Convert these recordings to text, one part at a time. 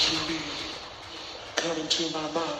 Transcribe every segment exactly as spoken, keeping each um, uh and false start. she leaves come into my mind.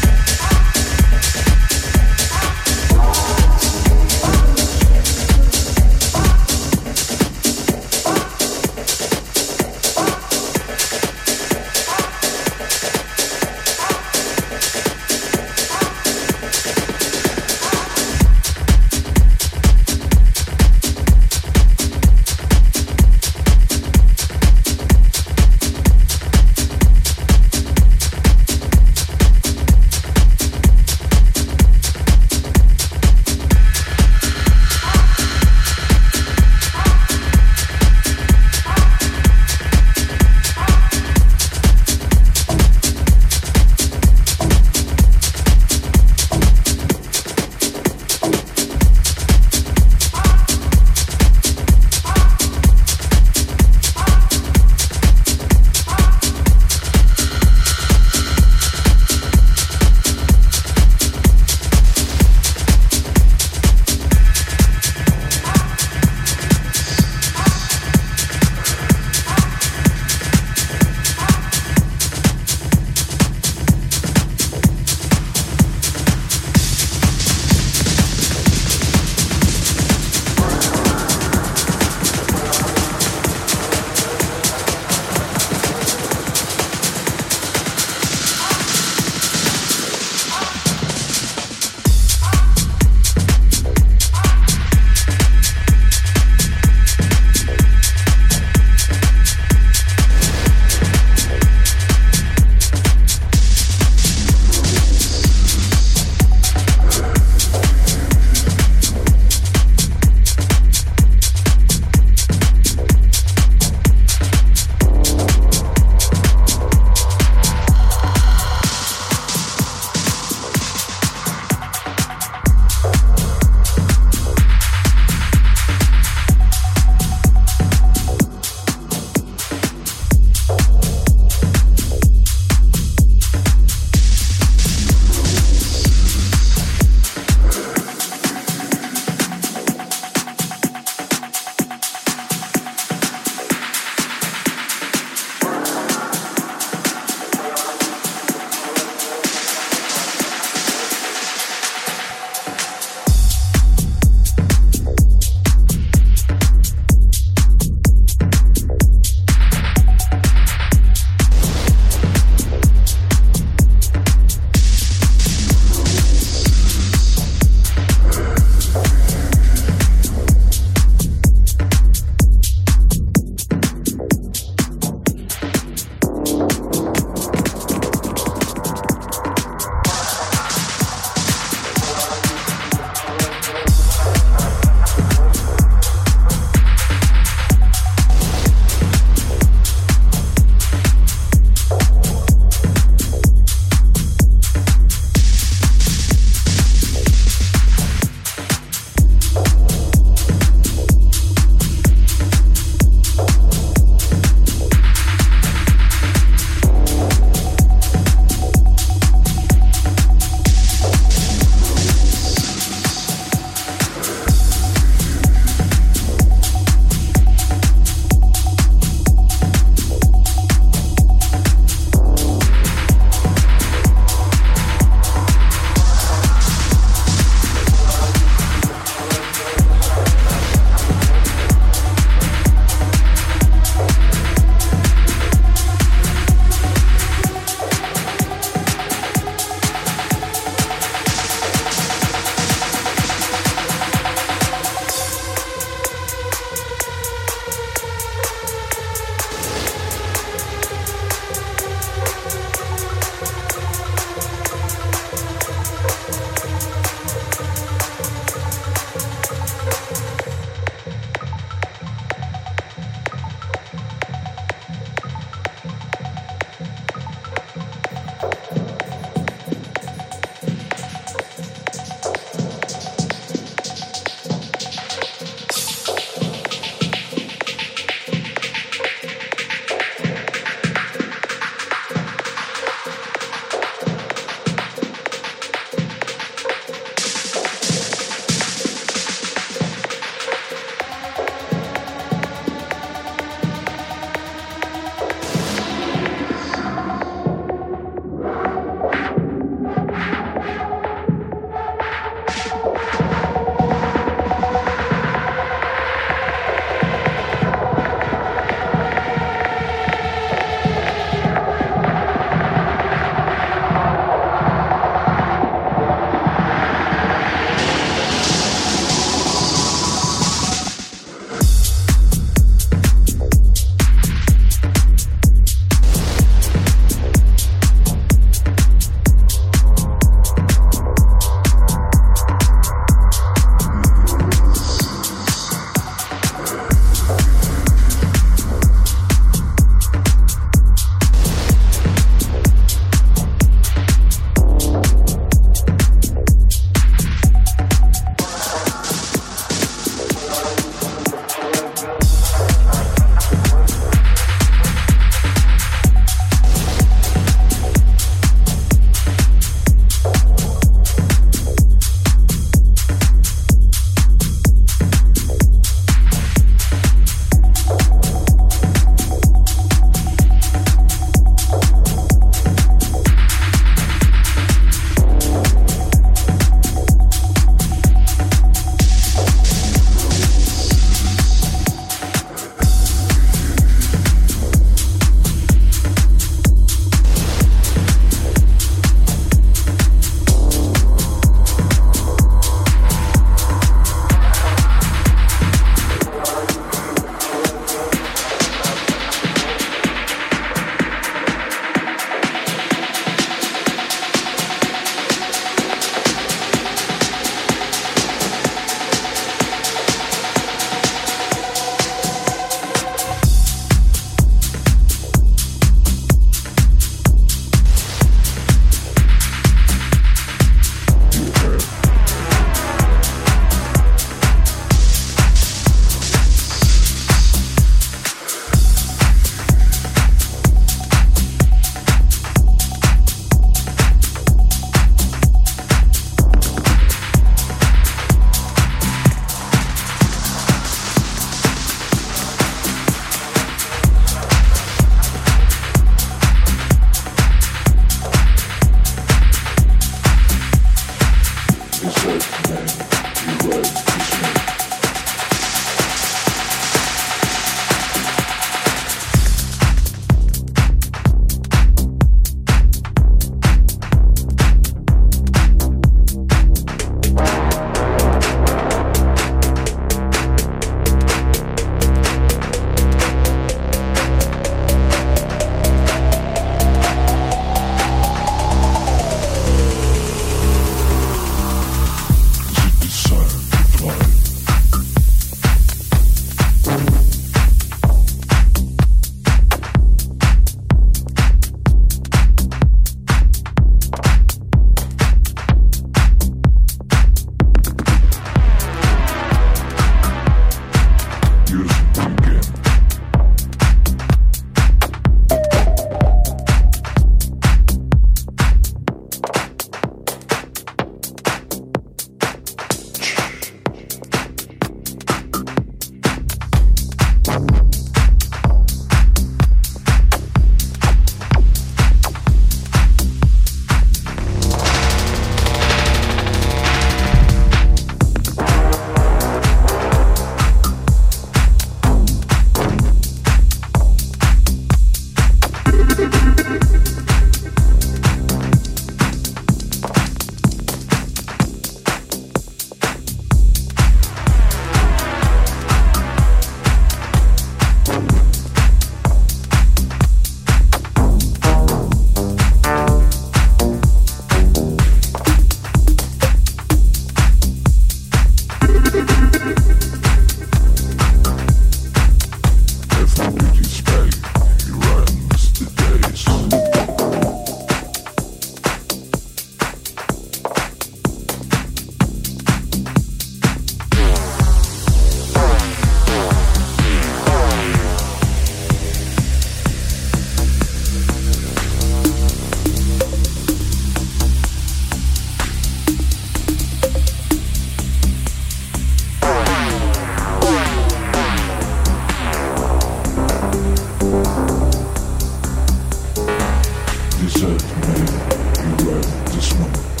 said, man, you right, just remember.